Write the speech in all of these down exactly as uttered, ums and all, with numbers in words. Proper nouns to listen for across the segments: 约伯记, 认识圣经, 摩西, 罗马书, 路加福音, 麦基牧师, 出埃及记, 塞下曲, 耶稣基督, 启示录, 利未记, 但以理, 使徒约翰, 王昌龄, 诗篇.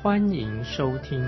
欢迎收听。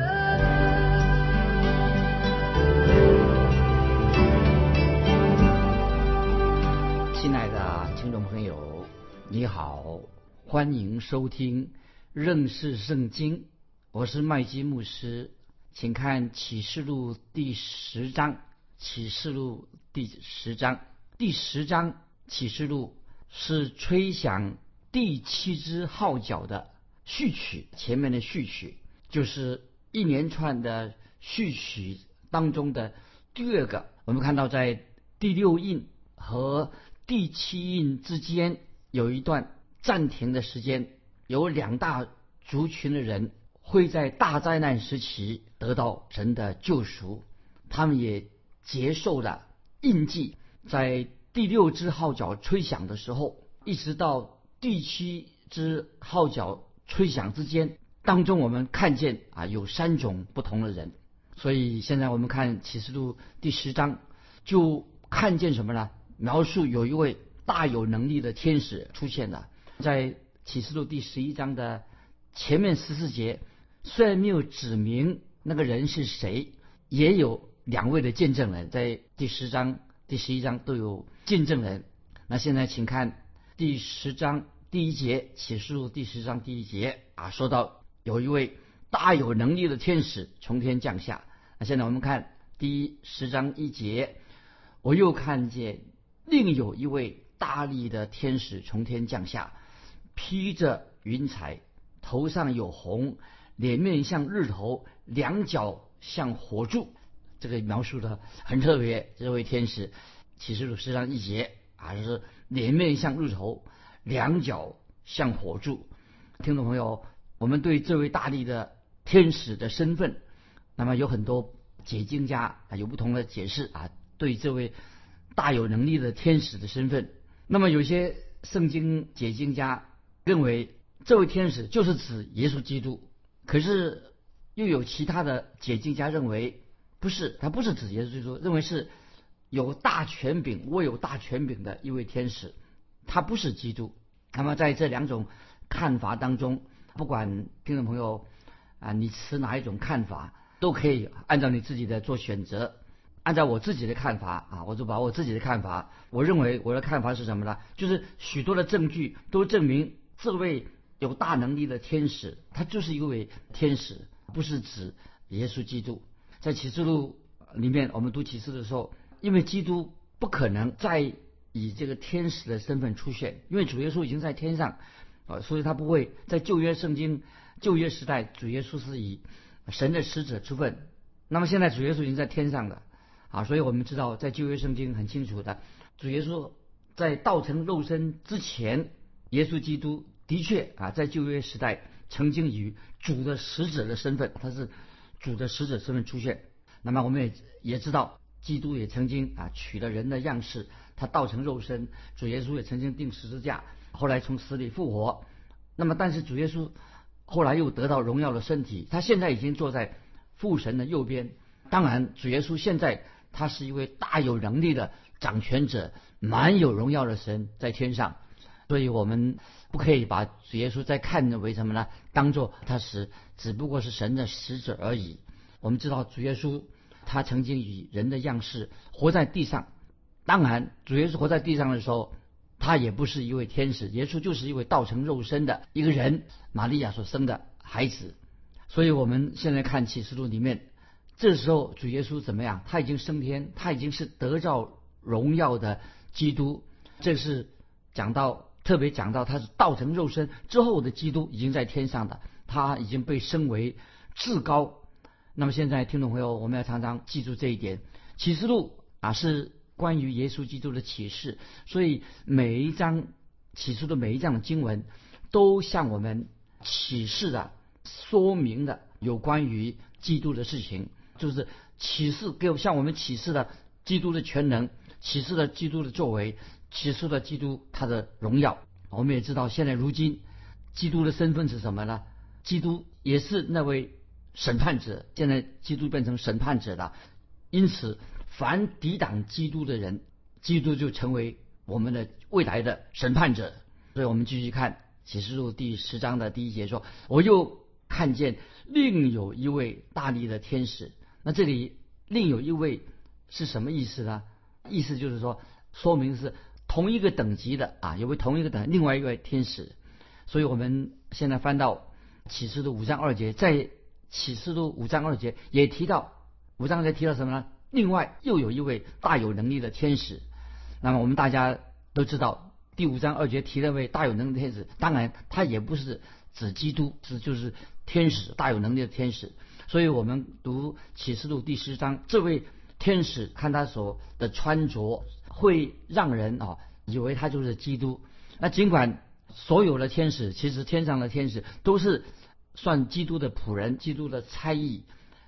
亲爱的听众朋友，你好，欢迎收听认识圣经，我是麦基牧师。请看启示录第十章，启示录第十章，第十章启示录是吹响第七支号角的序曲，前面的序曲就是一连串的序曲当中的第二个。我们看到在第六印和第七印之间有一段暂停的时间，有两大族群的人会在大灾难时期得到神的救赎，他们也接受了印记。在第六支号角吹响的时候，一直到第七支号角吹响之间当中，我们看见啊有三种不同的人。所以现在我们看启示录第十章，就看见什么呢？描述有一位大有能力的天使出现了。在启示录第十一章的前面十四节，虽然没有指明那个人是谁，也有两位的见证人，在第十章、第十一章都有见证人。那现在请看第十章第一节，启示录第十章第一节啊，说到有一位大有能力的天使从天降下。那现在我们看第十章一节，我又看见另有一位大力的天使从天降下，披着云彩，头上有红，脸面像日头，两脚像火柱。这个描述的很特别，这位天使，启示录十章一节啊，就是脸面像日头，两脚像火柱。听众朋友，我们对这位大力的天使的身份，那么有很多解经家啊有不同的解释啊，对这位大有能力的天使的身份。那么有些圣经解经家认为这位天使就是指耶稣基督，可是又有其他的解经家认为不是，他不是指耶稣基督，认为是有大权柄、握有大权柄的一位天使，他不是基督。那么在这两种看法当中，不管听众朋友啊，你持哪一种看法，都可以按照你自己的做选择。按照我自己的看法啊，我就把我自己的看法，我认为我的看法是什么呢？就是许多的证据都证明这位有大能力的天使，他就是一位天使，不是指耶稣基督。在启示录里面，我们读启示的时候，因为基督不可能再以这个天使的身份出现，因为主耶稣已经在天上啊，所以他不会在旧约圣经旧约时代，主耶稣是以神的使者之分。那么现在主耶稣已经在天上了。啊，所以我们知道，在旧约圣经很清楚的，主耶稣在道成肉身之前，耶稣基督的确啊，在旧约时代曾经以主的使者的身份，他是主的使者身份出现。那么我们也也知道，基督也曾经啊取了人的样式，他道成肉身，主耶稣也曾经钉十字架，后来从死里复活。那么但是主耶稣后来又得到荣耀的身体，他现在已经坐在父神的右边。当然，主耶稣现在他是一位大有能力的掌权者，满有荣耀的神在天上，所以我们不可以把主耶稣再看为什么呢？当作他是只不过是神的使者而已。我们知道主耶稣他曾经以人的样式活在地上，当然主耶稣活在地上的时候，他也不是一位天使，耶稣就是一位道成肉身的一个人，玛利亚所生的孩子。所以我们现在看启示录里面，这时候主耶稣怎么样？他已经升天，他已经是得到荣耀的基督。这是讲到特别讲到他是道成肉身之后的基督，已经在天上的，他已经被升为至高。那么现在听众朋友，我们要常常记住这一点。启示录啊是关于耶稣基督的启示，所以每一章启示的每一章的经文都向我们启示的说明的有关于基督的事情，就是启示给我向我们启示了基督的全能，启示了基督的作为，启示了基督他的荣耀。我们也知道现在如今基督的身份是什么呢？基督也是那位审判者，现在基督变成审判者了。因此凡抵挡基督的人，基督就成为我们的未来的审判者。所以我们继续看启示录第十章的第一节说，我又看见另有一位大力的天使。那这里另有一位是什么意思呢？意思就是说说明是同一个等级的啊，有位同一个等另外一位天使。所以我们现在翻到启示录五章二节，在启示录五章二节也提到，五章二节提到什么呢？另外又有一位大有能力的天使。那么我们大家都知道第五章二节提那位大有能力的天使，当然他也不是指基督，是就是天使，大有能力的天使。所以我们读启示录第十章，这位天使看他所的穿着会让人啊以为他就是基督。那尽管所有的天使，其实天上的天使都是算基督的仆人，基督的差役，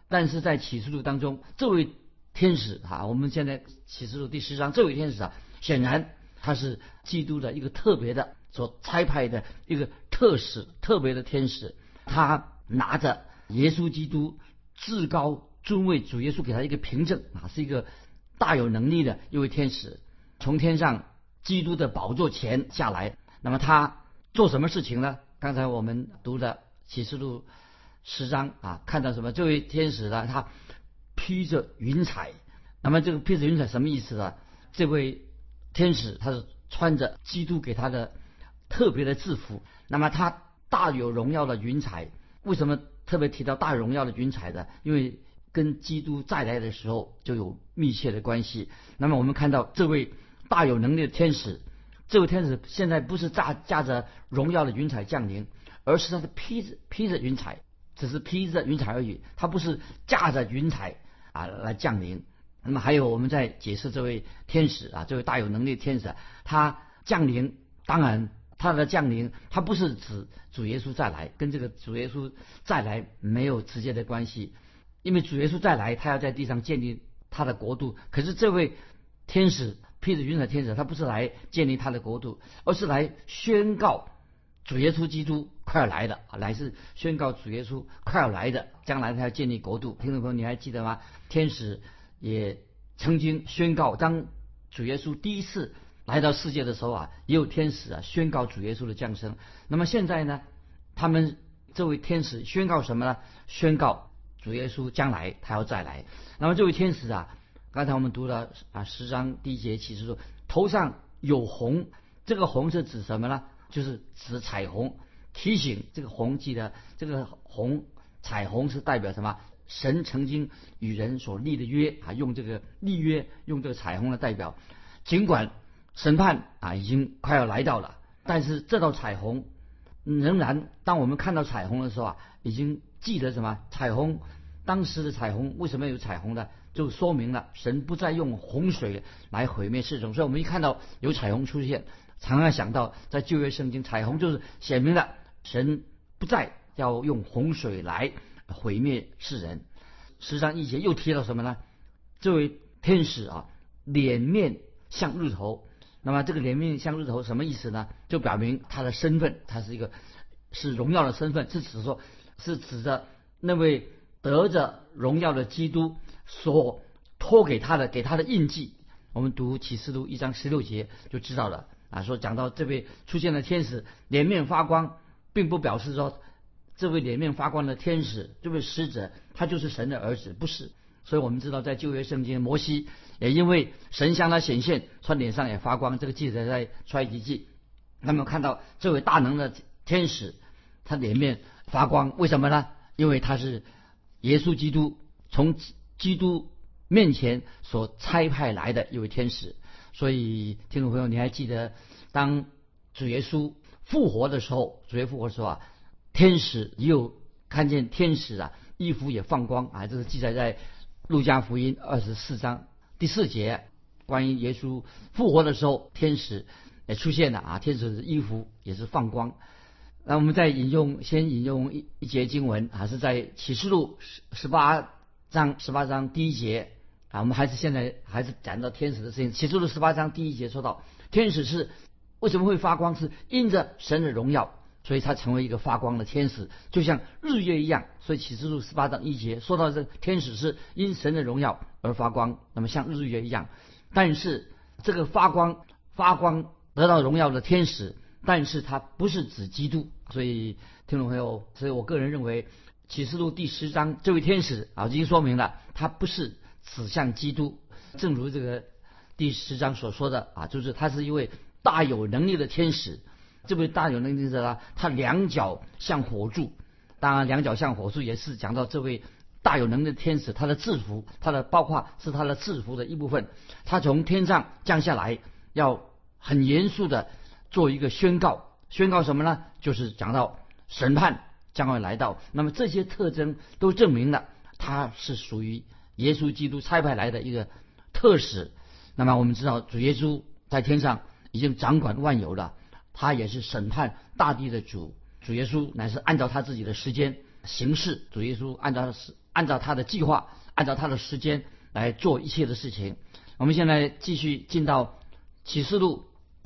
但是在启示录当中这位天使啊，我们现在启示录第十章这位天使啊，显然他是基督的一个特别的所差派的一个特使，特别的天使。他拿着耶稣基督至高尊位主耶稣给他一个凭证啊，是一个大有能力的一位天使，从天上基督的宝座前下来。那么他做什么事情呢？刚才我们读的启示录十章啊，看到什么？这位天使呢，他披着云彩。那么这个披着云彩什么意思呢？这位天使他是穿着基督给他的特别的制服。那么他大有荣耀的云彩，为什么特别提到大有荣耀的云彩呢？因为跟基督再来的时候就有密切的关系。那么我们看到这位大有能力的天使，这位天使现在不是驾驾着荣耀的云彩降临，而是他是披着披着云彩，只是披着云彩而已，他不是驾着云彩啊来降临。那么还有我们在解释这位天使啊，这位大有能力的天使，他降临，当然他的降临，他不是指主耶稣再来，跟这个主耶稣再来没有直接的关系。因为主耶稣再来，他要在地上建立他的国度。可是这位天使披着云彩天使，他不是来建立他的国度，而是来宣告主耶稣基督快要来了，来是宣告主耶稣快要来的，将来他要建立国度。听众朋友，你还记得吗？天使也曾经宣告，当主耶稣第一次来到世界的时候啊，也有天使啊宣告主耶稣的降生。那么现在呢，他们这位天使宣告什么呢？宣告主耶稣将来他要再来。那么这位天使啊，刚才我们读了啊十章第一节启示录，头上有红，这个红是指什么呢？就是指彩虹，提醒这个红，记得这个红彩虹是代表什么？神曾经与人所立的约啊，用这个立约，用这个彩虹来代表。尽管审判啊已经快要来到了，但是这道彩虹仍然，当我们看到彩虹的时候啊，已经记得什么？彩虹，当时的彩虹为什么有彩虹呢？就说明了神不再用洪水来毁灭世众。所以我们一看到有彩虹出现，常常想到在旧约圣经，彩虹就是显明了神不再要用洪水来毁灭世人。十章一节又提到什么呢？这位天使啊，脸面像日头。那么这个脸面像日头什么意思呢？就表明他的身份，他是一个是荣耀的身份，是指说是指着那位得着荣耀的基督所托给他的，给他的印记。我们读启示录一章十六节就知道了啊，说讲到这位出现的天使脸面发光，并不表示说这位脸面发光的天使，这位使者他就是神的儿子，不是。所以我们知道在旧约圣经，摩西也因为神向他显现，他脸上也发光，这个记载在出埃及记。那么看到这位大能的天使，他脸面发光，为什么呢？因为他是耶稣基督从基督面前所差派来的一位天使。所以听众朋友，你还记得当主耶稣复活的时候，主耶稣复活的时候啊，天使也有看见天使啊衣服也放光啊，这是记载在路加福音二十四章第四节，关于耶稣复活的时候天使也出现了啊，天使的衣服也是放光。那我们再引用，先引用一一节经文，还是在启示录十八章十八章第一节啊。我们还是现在还是讲到天使的事情。启示录十八章第一节说到，天使是为什么会发光？是因着神的荣耀，所以他成为一个发光的天使，就像日月一样。所以启示录十八章一节说到，这天使是因神的荣耀而发光，那么像日月一样。但是这个发光发光得到荣耀的天使，但是它不是指基督。所以听众朋友，所以我个人认为启示录第十章这位天使啊，已经说明了他不是指向基督，正如这个第十章所说的啊，就是他是一位大有能力的天使。这位大有能力的呢，他两脚像火柱，当然两脚像火柱也是讲到这位大有能力的天使，他的制服，他的包括是他的制服的一部分。他从天上降下来，要很严肃的做一个宣告，宣告什么呢？就是讲到审判将会来到。那么这些特征都证明了他是属于耶稣基督差派来的一个特使。那么我们知道主耶稣在天上已经掌管万有了，他也是审判大地的主。主耶稣乃是按照他自己的时间行事，主耶稣按照按照他的计划，按照他的时间来做一切的事情。我们现在继续进到启示录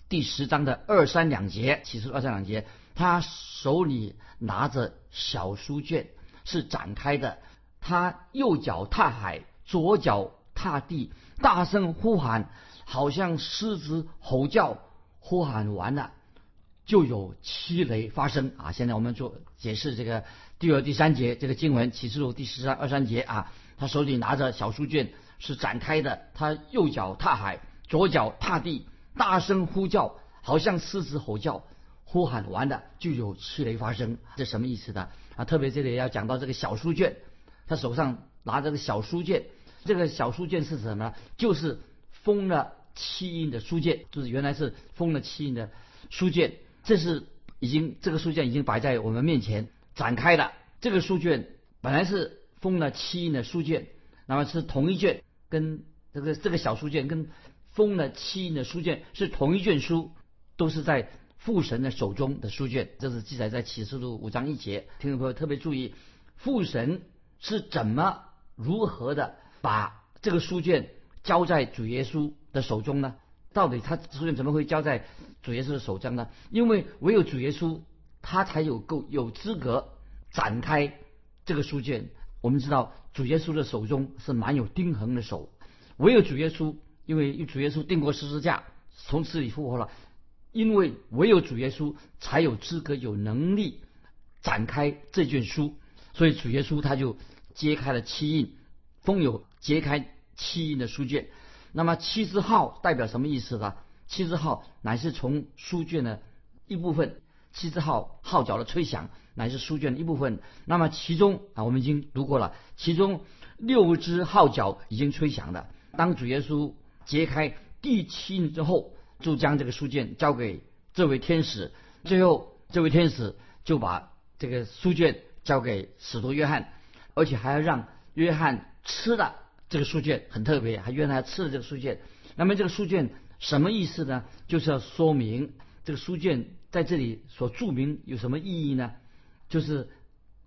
第十章的二三两节。启示录二三两节，他手里拿着小书卷，是展开的，他右脚踏海，左脚踏地，大声呼喊，好像狮子吼叫。呼喊完了，就有七雷发生啊！现在我们做解释这个第二、第三节这个经文，启示录第十章二三节啊。他手里拿着小书卷，是展开的，他右脚踏海，左脚踏地，大声呼叫，好像狮子吼叫。呼喊完了，就有七雷发生。这什么意思呢？啊，特别这里要讲到这个小书卷，他手上拿着个小书卷，这个小书卷是什么呢？就是封了七印的书卷，就是原来是封了七印的书卷。这是已经这个书卷已经摆在我们面前展开了。这个书卷本来是封了七印的书卷，那么是同一卷，跟这个这个小书卷跟封了七印的书卷是同一卷书，都是在父神的手中的书卷。这是记载在启示录五章一节。听众朋友特别注意，父神是怎么如何的把这个书卷交在主耶稣的手中呢？到底他书卷怎么会交在主耶稣的手中呢？因为唯有主耶稣他才有够有资格展开这个书卷。我们知道主耶稣的手中是满有钉痕的手，唯有主耶稣，因为主耶稣钉过十字架，从死里复活了，因为唯有主耶稣才有资格有能力展开这卷书。所以主耶稣他就揭开了七印，封有揭开七印的书卷。那么七字号代表什么意思呢？七字号乃是从书卷的一部分，七字号号角的吹响乃是书卷的一部分。那么其中啊，我们已经读过了，其中六只号角已经吹响了。当主耶稣揭开第七印之后，就将这个书卷交给这位天使，最后这位天使就把这个书卷交给使徒约翰，而且还要让约翰吃了这个书卷，很特别，还约翰吃了这个书卷。那么这个书卷什么意思呢？就是要说明这个书卷在这里所注明有什么意义呢？就是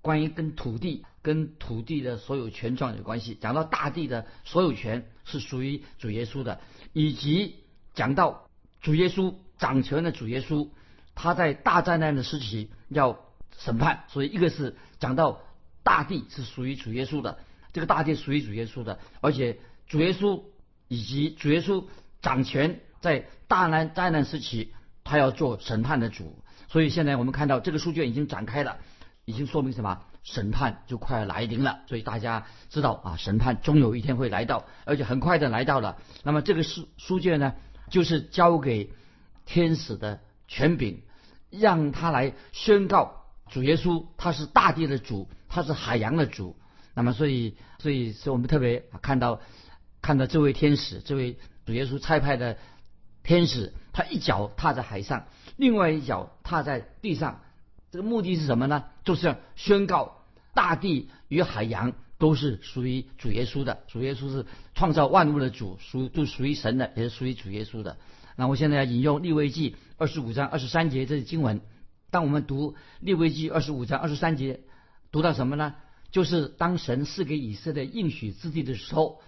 关于跟土地跟土地的所有权状有关系，讲到大地的所有权是属于主耶稣的，以及讲到主耶稣掌权的主耶稣他在大灾难的时期要审判。所以一个是讲到大地是属于主耶稣的，这个大地属于主耶稣的，而且主耶稣以及主耶稣掌权在大难灾难时期他要做审判的主。所以现在我们看到这个书卷已经展开了，已经说明什么？审判就快来临了。所以大家知道啊，审判终有一天会来到，而且很快的来到了。那么这个书书卷呢，就是交给天使的权柄，让他来宣告主耶稣他是大地的主，他是海洋的主。那么所以所以所以我们特别看到看到这位天使，这位主耶稣差派的天使，他一脚踏在海上，另外一脚踏在地上。这个目的是什么呢？就是宣告大地与海洋都是属于主耶稣的，主耶稣是创造万物的主，属都属于神的，也是属于主耶稣的。那我现在要引用利未记二十五章二十三节这些经文，当我们读利未记二十五章二十三节，读到什么呢？就是当神赐给以色列应许之地的时候，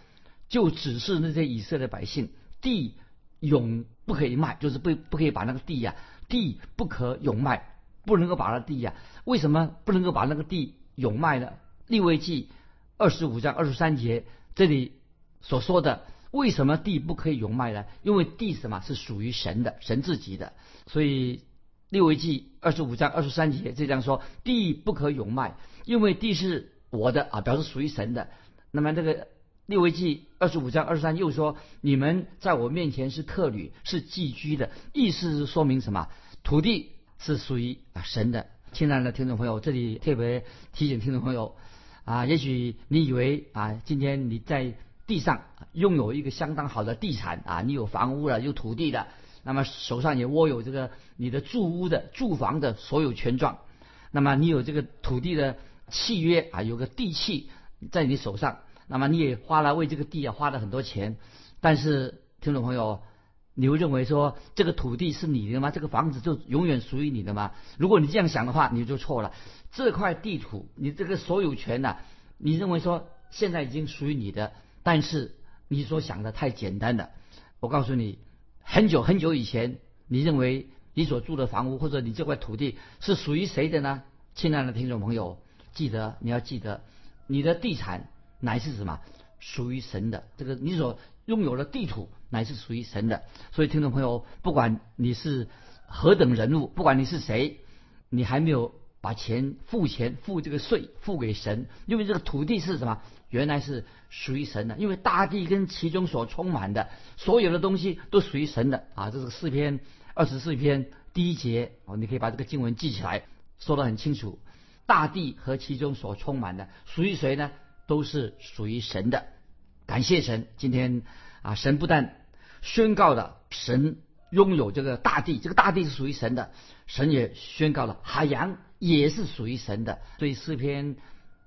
就指示那些以色列百姓，地永不可以卖，就是不不可以把那个地呀、啊，地不可永卖，不能够把那地呀、啊，为什么不能够把那个地永卖呢？利未记二十五章二十三节这里所说的。为什么地不可以永卖呢？因为地什么是属于神的，神自己的。所以利未记二十五章二十三节这样说：地不可永卖，因为地是我的啊，表示属于神的。那么这个利未记二十五章二十三又说：你们在我面前是客旅，是寄居的。意思是说明什么？土地是属于啊神的。亲爱的听众朋友，这里特别提醒听众朋友啊，也许你以为啊，今天你在地上拥有一个相当好的地产啊，你有房屋了，有土地的，那么手上也握有这个你的住屋的住房的所有权状，那么你有这个土地的契约啊，有个地契在你手上，那么你也花了为这个地啊花了很多钱，但是听众朋友，你会认为说这个土地是你的吗？这个房子就永远属于你的吗？如果你这样想的话，你就错了。这块地土，你这个所有权啊，你认为说现在已经属于你的。但是你所想的太简单了，我告诉你，很久很久以前，你认为你所住的房屋或者你这块土地是属于谁的呢？亲爱的听众朋友，记得你要记得，你的地产乃是什么？属于神的。这个你所拥有的地土乃是属于神的。所以听众朋友，不管你是何等人物，不管你是谁，你还没有把钱付钱付这个税付给神，因为这个土地是什么？原来是属于神的，因为大地跟其中所充满的所有的东西都属于神的啊！这是诗篇二十四篇第一节哦，你可以把这个经文记起来，说得很清楚。大地和其中所充满的属于谁呢？都是属于神的。感谢神，今天啊，神不但宣告了神拥有这个大地，这个大地是属于神的，神也宣告了海洋。也是属于神的，所以诗篇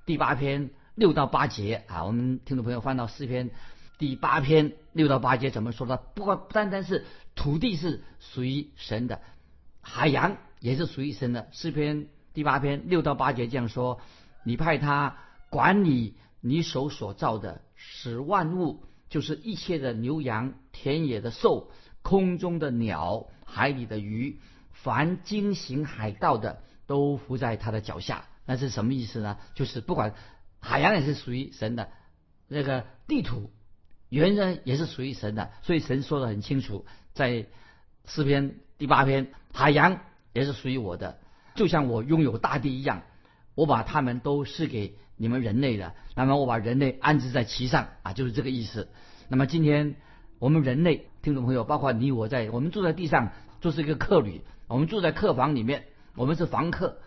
第八篇六到八节啊，我们听众朋友翻到诗篇第八篇六到八节怎么说呢？不光不单单是土地是属于神的，海洋也是属于神的。诗篇第八篇六到八节这样说：你派他管理你手所造的，使万物，就是一切的牛羊、田野的兽、空中的鸟、海里的鱼，凡经行海道的，都伏在他的脚下。那是什么意思呢？就是不管海洋也是属于神的，那个地土原人也是属于神的。所以神说得很清楚，在诗篇第八篇，海洋也是属于我的，就像我拥有大地一样，我把他们都赐给你们人类了，那么我把人类安置在其上啊，就是这个意思。那么今天我们人类听众朋友，包括你我在，我们住在地上就是一个客旅，我们住在客房里面，我们是房客。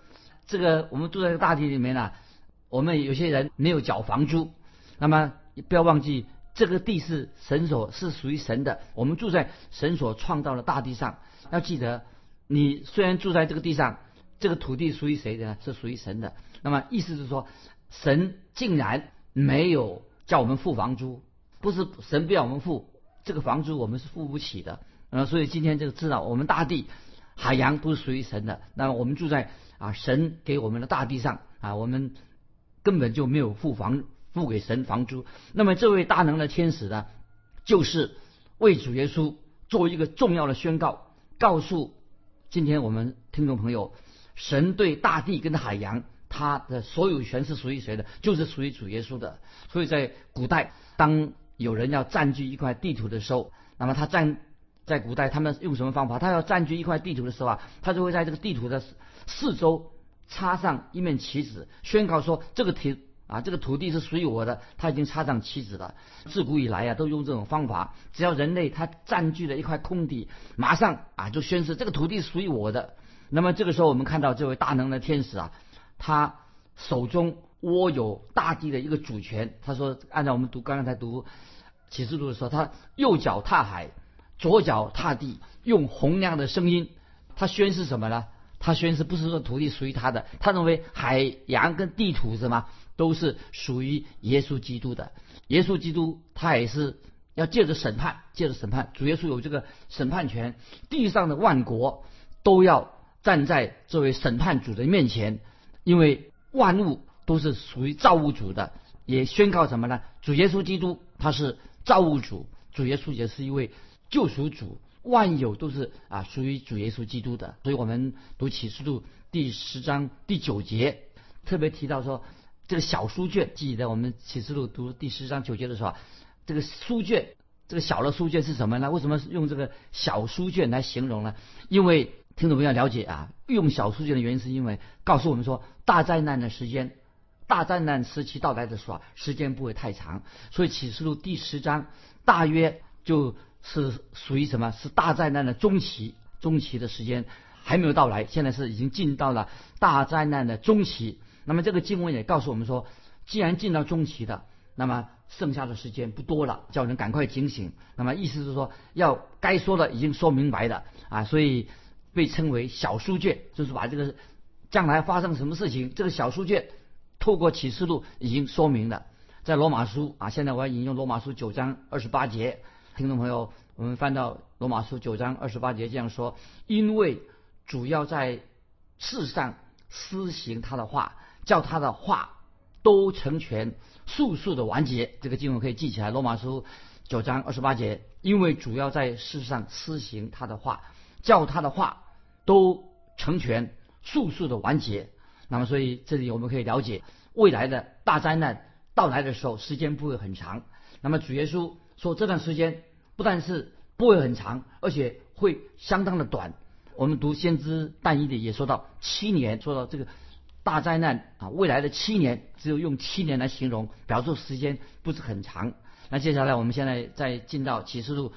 这个我们住在这个大地里面呢、啊，我们有些人没有缴房租，那么不要忘记，这个地是神所是属于神的，我们住在神所创造的大地上。要记得，你虽然住在这个地上，这个土地属于谁的呢？是属于神的。那么意思是说，神竟然没有叫我们付房租，不是神不要我们付这个房租，我们是付不起的。嗯，所以今天这个知道我们大地。海洋都是属于神的，那么我们住在啊神给我们的大地上啊，我们根本就没有付房付给神房租。那么这位大能的天使呢，就是为主耶稣做一个重要的宣告，告诉今天我们听众朋友，神对大地跟海洋他的所有权是属于谁的？就是属于主耶稣的。所以在古代，当有人要占据一块地图的时候，那么他占在古代他们用什么方法？他要占据一块地图的时候啊，他就会在这个地图的四周插上一面旗子，宣告说这个地啊，这个土地是属于我的。他已经插上旗子了。自古以来啊，都用这种方法，只要人类他占据了一块空地，马上啊就宣示这个土地属于我的。那么这个时候，我们看到这位大能的天使啊，他手中握有大地的一个主权。他说，按照我们读刚刚才读启示录的时候，他右脚踏海，左脚踏地，用洪亮的声音，他宣示什么呢？他宣示不是说土地属于他的，他认为海洋跟地土什么都是属于耶稣基督的。耶稣基督他也是要借着审判，借着审判，主耶稣有这个审判权，地上的万国都要站在作为审判主的面前，因为万物都是属于造物主的，也宣告什么呢？主耶稣基督他是造物主，主耶稣也是一位救赎主，万有都是啊属于主耶稣基督的。所以我们读启示录第十章第九节，特别提到说这个小书卷，记得我们启示录读第十章九节的时候，这个书卷，这个小的书卷是什么呢？为什么用这个小书卷来形容呢？因为听众朋友了解啊，用小书卷的原因是因为告诉我们说大灾难的时间，大灾难时期到来的时候，时间不会太长，所以启示录第十章大约就是属于什么？是大灾难的中期，中期的时间还没有到来，现在是已经进到了大灾难的中期。那么这个经文也告诉我们说，既然进到中期的，那么剩下的时间不多了，叫人赶快警醒。那么意思是说，要该说的已经说明白了啊，所以被称为小书卷，就是把这个将来发生什么事情，这个小书卷透过启示录已经说明了。在罗马书啊，现在我要引用罗马书九章二十八节，听众朋友，我们翻到罗马书九章二十八节这样说：因为主要在世上施行他的话，叫他的话都成全，速速的完结。这个经文可以记起来，罗马书九章二十八节，因为主要在世上施行他的话，叫他的话都成全，速速的完结。那么所以这里我们可以了解，未来的大灾难到来的时候时间不会很长。那么主耶稣说这段时间不但是不会很长，而且会相当的短。我们读先知但以理也说到七年，说到这个大灾难啊，未来的七年，只有用七年来形容，表示时间不是很长。那接下来我们现在再进到启示录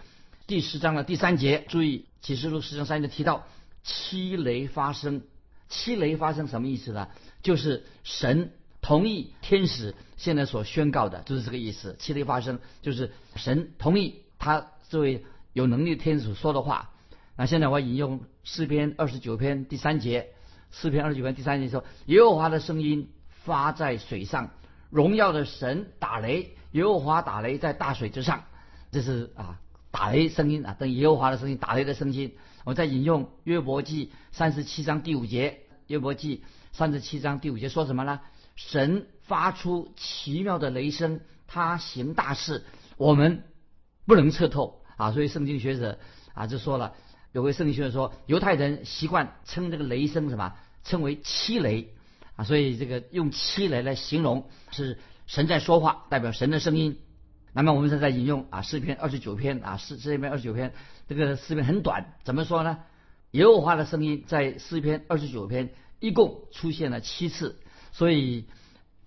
第十章的第三节，注意启示录十章三节提到七雷发生。七雷发生什么意思呢？就是神同意天使现在所宣告的，就是这个意思。七雷发生就是神同意他这位有能力的天使说的话。那现在我引用诗篇二十九篇第三节，诗篇二十九篇第三节说：耶和华的声音发在水上，荣耀的神打雷，耶和华打雷在大水之上。这是啊打雷声音啊，等耶和华的声音，打雷的声音。我再引用约伯记三十七章第五节，约伯记三十七章第五节说什么呢？神发出奇妙的雷声，他行大事，我们不能测透啊。所以圣经学者啊就说了，有位圣经学者说，犹太人习惯称这个雷声什么？称为七雷啊。所以这个用七雷来形容，是神在说话，代表神的声音。那么我们现在引用啊诗篇二十九篇啊，诗诗篇二十九篇，这个诗篇很短，怎么说呢？耶和华的声音在诗篇二十九篇一共出现了七次，所以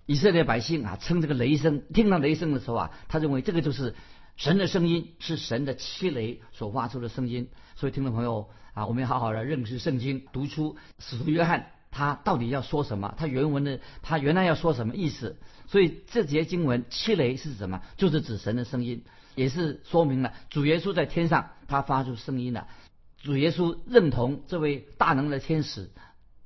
以色列百姓啊称这个雷声，听到雷声的时候啊，他认为这个就是神的声音，是神的七雷所发出的声音。所以听众朋友啊，我们要好好的认识圣经，读出使徒约翰他到底要说什么，他原文的他原来要说什么意思。所以这节经文七雷是什么？就是指神的声音，也是说明了主耶稣在天上他发出声音了。主耶稣认同这位大能的天使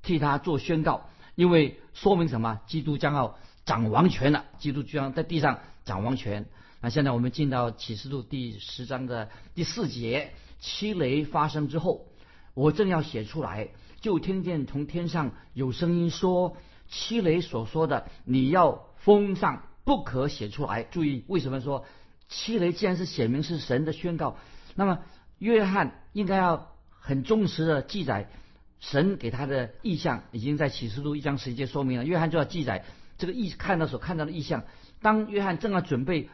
替他做宣告，因为说明什么？基督将要掌王权了，基督将在地上掌王权。那现在我们进到启示录第十章的第四节，七雷发生之后，我正要写出来，就听见从天上有声音说：七雷所说的，你要封上，不可写出来。注意，为什么说七雷既然是显明是神的宣告，那么约翰应该要很忠实的记载神给他的意象，已经在启示录一章十节说明了。约翰就要记载这个意看到所看到的意象。当约翰正要准备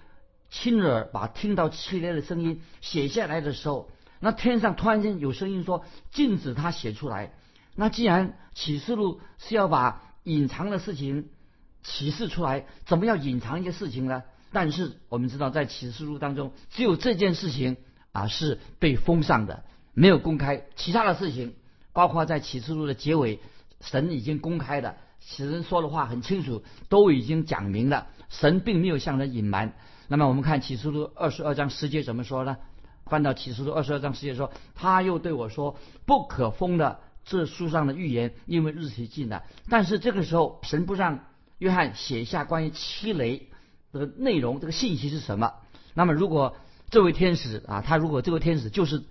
亲耳把听到七雷的声音写下来的时候，那天上突然间有声音说：禁止他写出来。那既然启示录是要把隐藏的事情启示出来，怎么要隐藏一些事情呢？但是我们知道，在启示录当中，只有这件事情啊是被封上的，没有公开。其他的事情，包括在启示录的结尾，神已经公开的，神说的话很清楚，都已经讲明了，神并没有向人隐瞒。那么我们看启示录二十二章十节怎么说呢？翻到启示录二十二章十节说：他又对我说，不可封的这书上的预言，因为日期近了。但是这个时候，神不让约翰写下关于七雷的内容，这个信息是什么？那么，如果这位天使啊，他如果这位天使就是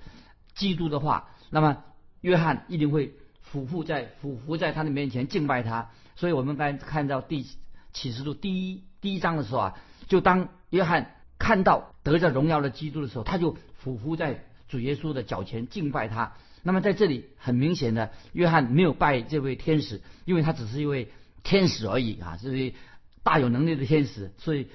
基督的话，那么约翰一定会俯伏在俯伏在他的面前敬拜他。所以我们刚才看到第启示录第一第一章的时候啊，就当约翰看到得着荣耀的基督的时候，他就俯伏在主耶稣的脚前敬拜他。那么在这里很明显的，约翰没有拜这位天使，因为他只是一位天使而已啊，这位大有能力的天使，所以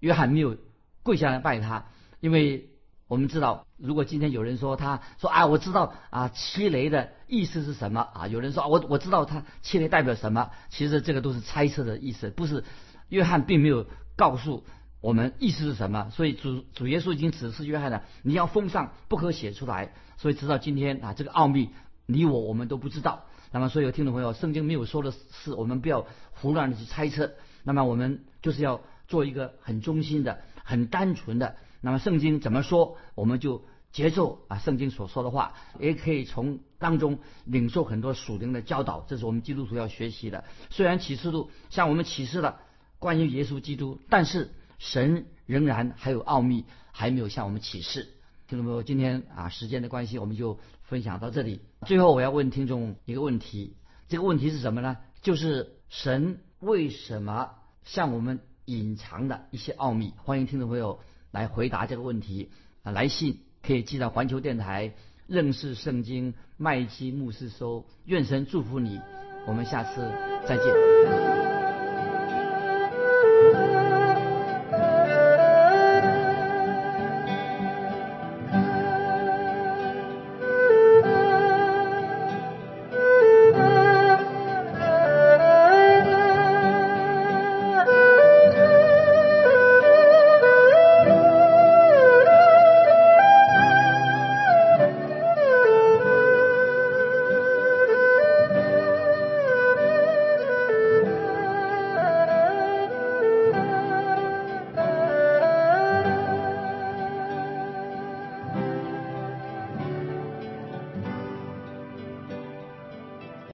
约翰没有跪下来拜他。因为我们知道，如果今天有人说他说啊，我知道啊七雷的意思是什么啊，有人说、啊、我我知道他七雷代表什么，其实这个都是猜测的意思，不是约翰并没有告诉我们意思是什么。所以主主耶稣已经指示约翰了，你要封上，不可写出来。所以直到今天啊，这个奥秘你我我们都不知道。那么所以有听众朋友，圣经没有说的事，我们不要胡乱的去猜测。那么我们就是要做一个很忠心的、很单纯的。那么圣经怎么说，我们就接受啊圣经所说的话，也可以从当中领受很多属灵的教导。这是我们基督徒要学习的。虽然启示录向我们启示了关于耶稣基督，但是神仍然还有奥秘还没有向我们启示。听众朋友，今天啊时间的关系，我们就分享到这里。最后我要问听众一个问题，这个问题是什么呢？就是神为什么向我们隐藏的一些奥秘？欢迎听众朋友来回答这个问题啊！来信可以寄到环球电台认识圣经麦基牧师收。愿神祝福你，我们下次再见。